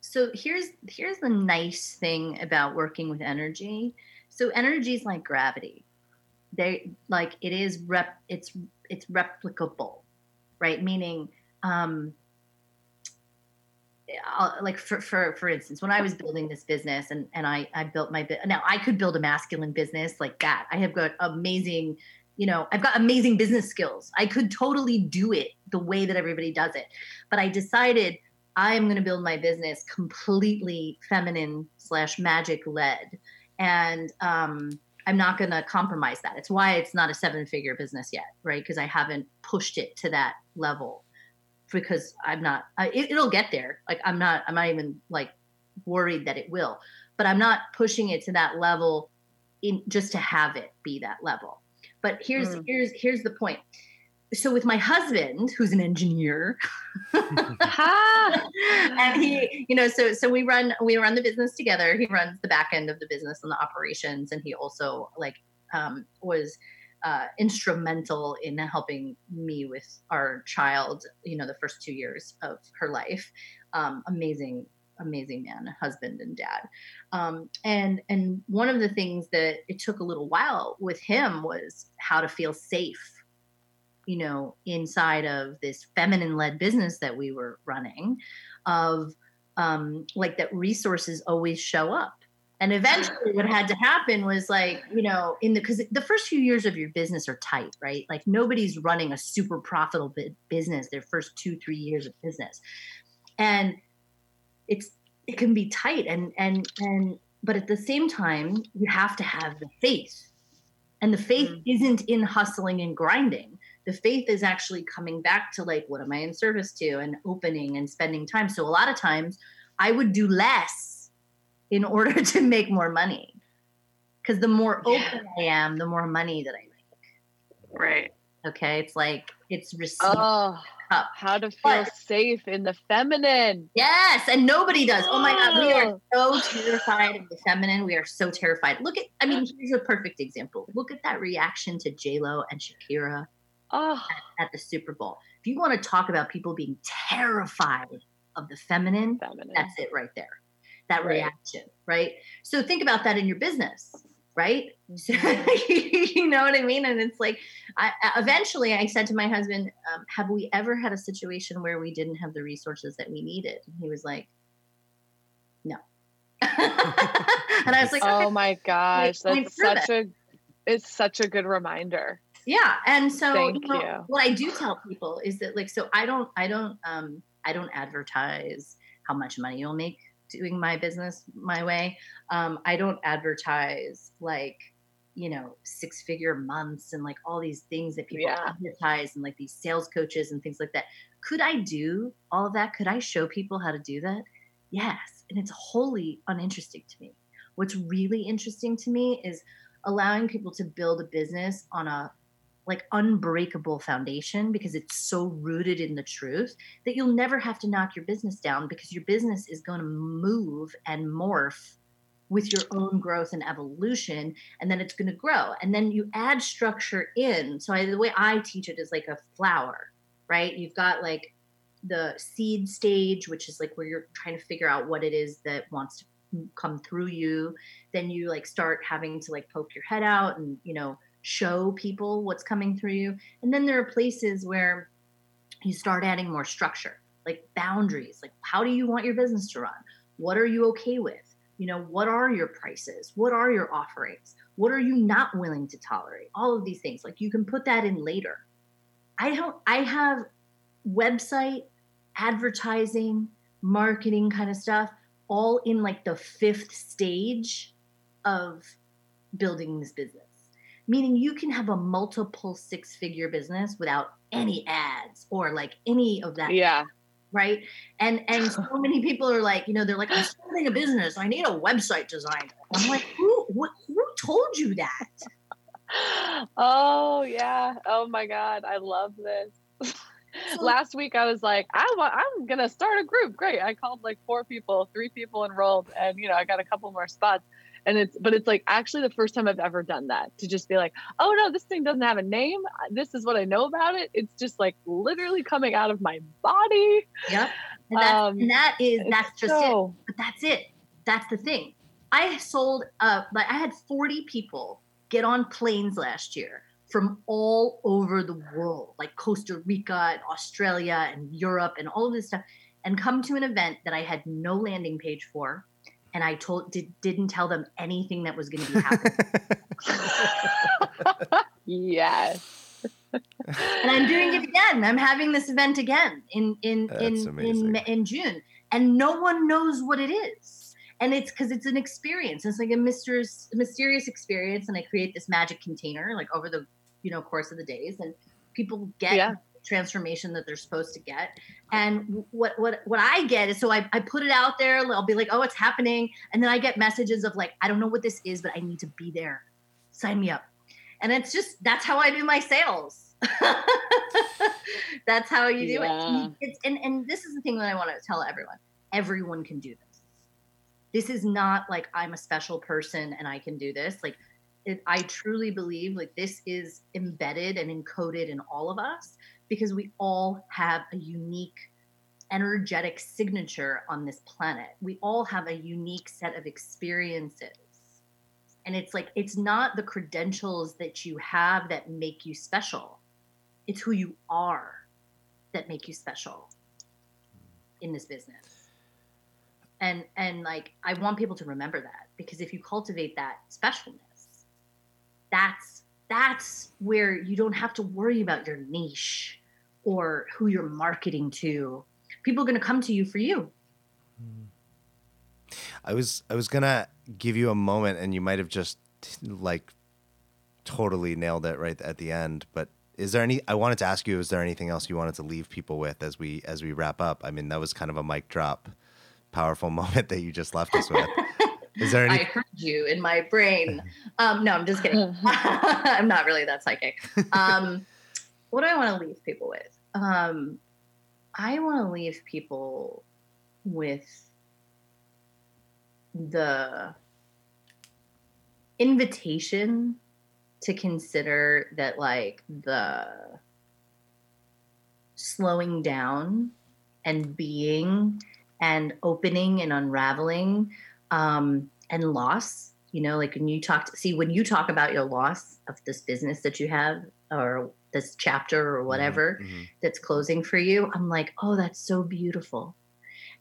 So here's here's the nice thing about working with energy. So energy is like gravity. They like it is rep it's it's replicable, right? Meaning, um, I'll, like for for for instance, when I was building this business, and and I I built my now I could build a masculine business like that. I have got amazing, you know, I've got amazing business skills. I could totally do it the way that everybody does it, but I decided I am going to build my business completely feminine slash magic led, and um. I'm not going to compromise that. It's why it's not a seven figure business yet, right? Because I haven't pushed it to that level, because I'm not, I, it, it'll get there. Like I'm not, I'm not even like worried that it will, but I'm not pushing it to that level in just to have it be that level. But here's, mm. here's, here's the point. So with my husband, who's an engineer, and he, you know, so so we run we run the business together. He runs the back end of the business and the operations, and he also like um, was uh, instrumental in helping me with our child. You know, the first two years of her life, um, amazing amazing man, a husband and dad. Um, and and one of the things that it took a little while with him was how to feel safe, you know, inside of this feminine-led business that we were running, of um, like that resources always show up. And eventually what had to happen was like, you know, in the, because the first few years of your business are tight, right? Like nobody's running a super profitable business their first two, three years of business. And it's, it can be tight. And, and, and, but at the same time, you have to have the faith, and the faith mm-hmm. isn't in hustling and grinding. The faith is actually coming back to like, what am I in service to, and opening and spending time. So a lot of times I would do less in order to make more money. Because the more open yeah. I am, the more money that I make. Right. Okay. It's like, it's received. Oh, up. How to feel but, safe in the feminine. Yes. And nobody does. Oh. oh my God. We are so terrified of the feminine. We are so terrified. Look at, I mean, here's a perfect example. Look at that reaction to J Lo and Shakira oh. at, at the Super Bowl. If you want to talk about people being terrified of the feminine, feminine. That's it right there. That reaction, right. right? So think about that in your business, right? So, you know what I mean? And it's like, I, eventually I said to my husband, um, have we ever had a situation where we didn't have the resources that we needed? And he was like, no. And I was like, okay, oh my gosh, that's such a, it's such a good reminder. Yeah. And so Thank you know, you. what I do tell people is that like, so I don't, I don't, um, I don't advertise how much money you'll make doing my business my way. Um, I don't advertise like, you know, six figure months and like all these things that people yeah. advertise, and like these sales coaches and things like that. Could I do all of that? Could I show people how to do that? Yes. And it's wholly uninteresting to me. What's really interesting to me is allowing people to build a business on a like unbreakable foundation, because it's so rooted in the truth that you'll never have to knock your business down, because your business is going to move and morph with your own growth and evolution. And then it's going to grow. And then you add structure in. So I, the way I teach it is like a flower, right? You've got like the seed stage, which is like where you're trying to figure out what it is that wants to come through you. Then you like start having to like poke your head out and, you know, show people what's coming through you. And then there are places where you start adding more structure, like boundaries, like how do you want your business to run? What are you okay with? You know, what are your prices? What are your offerings? What are you not willing to tolerate? All of these things, like you can put that in later. I don't, I have website, advertising, marketing kind of stuff, all in like the fifth stage of building this business. Meaning you can have a multiple six-figure business without any ads or like any of that. Yeah. Right. And and so many people are like, you know, they're like, I'm starting a business, I need a website designer. I'm like, who what, who told you that? Oh yeah. Oh my God. I love this. So, last week I was like, I want, I'm going to start a group. Great. I called like four people, three people enrolled, and you know, I got a couple more spots. And it's, but it's like actually the first time I've ever done that, to just be like, oh no, this thing doesn't have a name. This is what I know about it. It's just like literally coming out of my body. Yep. And, that's, um, and that is, that's just so... it. But that's it. That's the thing. I sold, uh, like I had forty people get on planes last year from all over the world, like Costa Rica and Australia and Europe and all of this stuff, and come to an event that I had no landing page for. And I told did, didn't tell them anything that was going to be happening. Yes. And I'm doing it again. I'm having this event again in in in, in in June, and no one knows what it is. And it's because it's an experience. It's like a mysterious mysterious experience. And I create this magic container like over the you know course of the days, and people get. Yeah. Transformation that they're supposed to get. And what what what I get is, so I, I put it out there, I'll be like, oh, it's happening, and then I get messages of like, I don't know what this is, but I need to be there, sign me up. And it's just, that's how I do my sales. That's how you do yeah. it it's, and and this is the thing that I want to tell everyone. Everyone can do this. This is not like I'm a special person and I can do this. Like it, I truly believe like this is embedded and encoded in all of us, because we all have a unique energetic signature on this planet. We all have a unique set of experiences. And it's like, it's not the credentials that you have that make you special. It's who you are that make you special in this business. And, and like, I want people to remember that, because if you cultivate that specialness, that's, that's where you don't have to worry about your niche or who you're marketing to. People are going to come to you for you. I was, I was going to give you a moment, and you might've just like totally nailed it right at the end, but is there any, I wanted to ask you, is there anything else you wanted to leave people with as we, as we wrap up? I mean, that was kind of a mic drop, powerful moment that you just left us with. Is there any- I heard you in my brain. Um, no, I'm just kidding. I'm not really that psychic. Um, what do I want to leave people with? Um, I want to leave people with the invitation to consider that, like, the slowing down and being and opening and unraveling um, and loss, you know, like when you talk to, see, when you talk about your loss of this business that you have or this chapter or whatever mm-hmm. that's closing for you, I'm like, oh, that's so beautiful.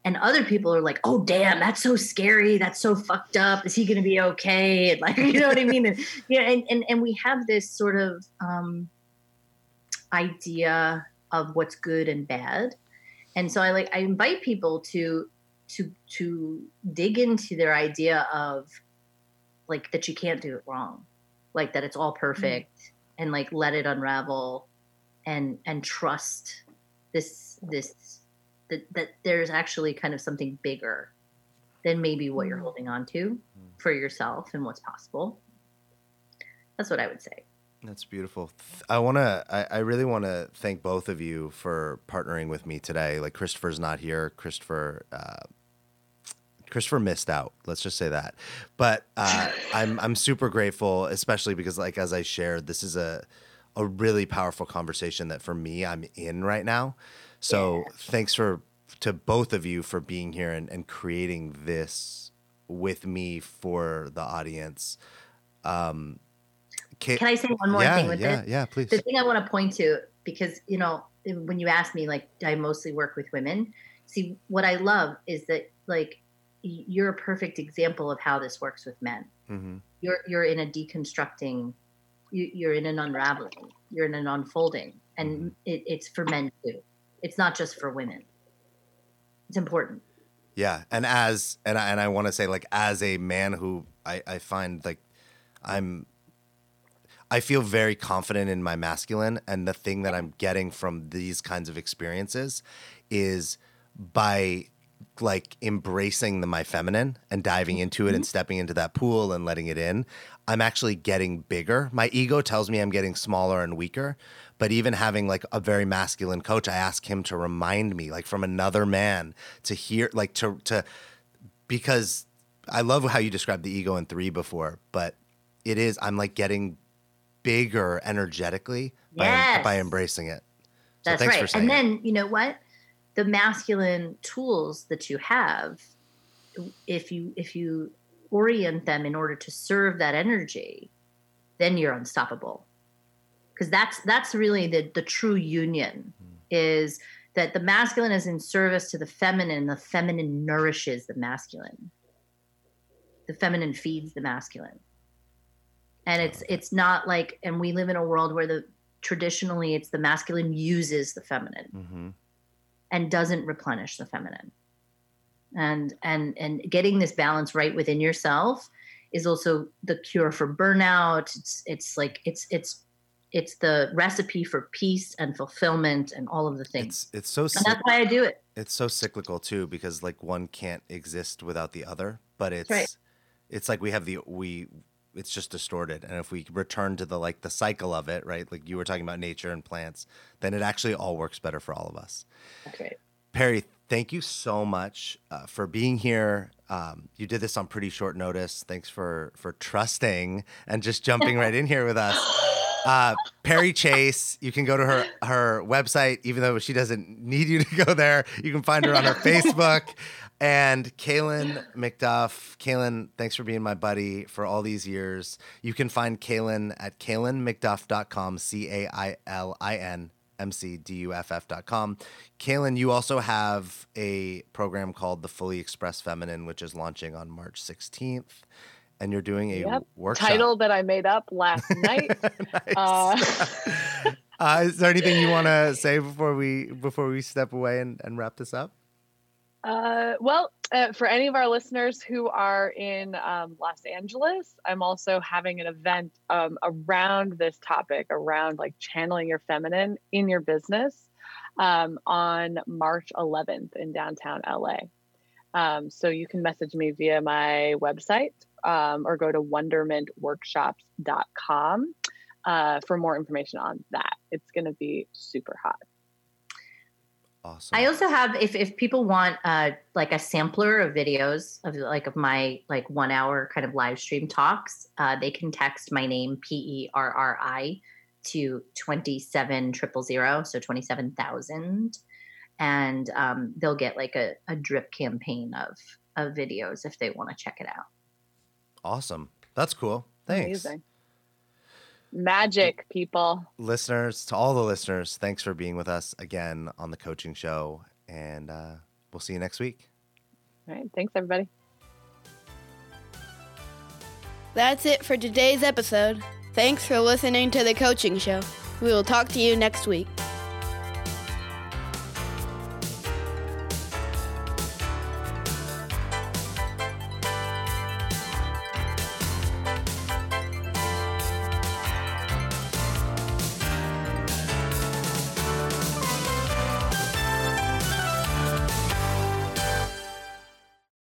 And other people are like, oh, damn, that's so scary. That's so fucked up. Is he going to be okay? And like, you know what I mean? And, yeah, and, and, and we have this sort of um, idea of what's good and bad. And so I like I invite people to to to dig into their idea of like that you can't do it wrong, like that it's all perfect mm-hmm. and like let it unravel and and trust this this that, that there's actually kind of something bigger than maybe what you're holding on to for yourself and what's possible. That's what I would say. That's beautiful. I want to, I, I really want to thank both of you for partnering with me today. Like Christopher's not here. Christopher, uh, Christopher missed out. Let's just say that. But uh, I'm, I'm super grateful, especially because like, as I shared, this is a, a really powerful conversation that for me, I'm in right now. So yeah. thanks for, to both of you for being here and, and creating this with me for the audience. Um, Can I say one more yeah, thing with yeah, this? Yeah, yeah, please. The thing I want to point to, because, you know, when you ask me, like, I mostly work with women. See, what I love is that, like, you're a perfect example of how this works with men. Mm-hmm. You're you're in a deconstructing, you, you're in an unraveling, you're in an unfolding. And mm-hmm. it, it's for men, too. It's not just for women. It's important. Yeah. And as, and I, and I want to say, like, as a man who I, I find, like, I'm, I feel very confident in my masculine, and the thing that I'm getting from these kinds of experiences is by like embracing the, my feminine and diving into it mm-hmm. and stepping into that pool and letting it in, I'm actually getting bigger. My ego tells me I'm getting smaller and weaker, but even having like a very masculine coach, I ask him to remind me like from another man to hear, like to, to, because I love how you described the ego in three before, but it is, I'm like getting bigger energetically yes. by, by embracing it. So that's right. And then, it. You know what? The masculine tools that you have, if you, if you orient them in order to serve that energy, then you're unstoppable. Cause that's, that's really the, the true union mm. is that the masculine is in service to the feminine. The feminine nourishes the masculine. The feminine feeds the masculine. And it's it's not like, and we live in a world where the traditionally it's the masculine uses the feminine mm-hmm. and doesn't replenish the feminine. And and and getting this balance right within yourself is also the cure for burnout. It's it's like it's it's it's the recipe for peace and fulfillment and all of the things. It's, it's so cyclical. And that's why I do it. It's so cyclical too, because like one can't exist without the other. But it's right. it's like we have the we. It's just distorted. And if we return to the, like the cycle of it, right? Like you were talking about nature and plants, then it actually all works better for all of us. Okay. Perri, thank you so much uh, for being here. Um, you did this on pretty short notice. Thanks for, for trusting and just jumping right in here with us. Uh, Perri Chase. You can go to her, her website, even though she doesn't need you to go there. You can find her on her Facebook. And Cailin McDuff. Cailin, thanks for being my buddy for all these years. You can find Cailin at Cailin McDuff dot com, C A I L I N M C D U F F dot com. Cailin, you also have a program called The Fully Express Feminine, which is launching on March sixteenth. And you're doing a yep. workshop. Title that I made up last night. Nice. uh, uh, is there anything you want to say before we before we step away and, and wrap this up? Uh, well, uh, for any of our listeners who are in um, Los Angeles, I'm also having an event um, around this topic, around like channeling your feminine in your business um, on March eleventh in downtown L A. Um, so you can message me via my website um, or go to wonderment workshops dot com uh, for more information on that. It's going to be super hot. Awesome. I also have, if, if people want, uh, like a sampler of videos of like of my, like one hour kind of live stream talks, uh, they can text my name P E R R I to twenty-seven thousand. So twenty-seven thousand. And, um, they'll get like a, a drip campaign of, of videos if they want to check it out. Awesome. That's cool. Thanks. Amazing. Magic, people. Listeners, to all the listeners, thanks for being with us again on The Coaching Show, and uh, we'll see you next week. All right. Thanks, everybody. That's it for today's episode. Thanks for listening to The Coaching Show. We will talk to you next week.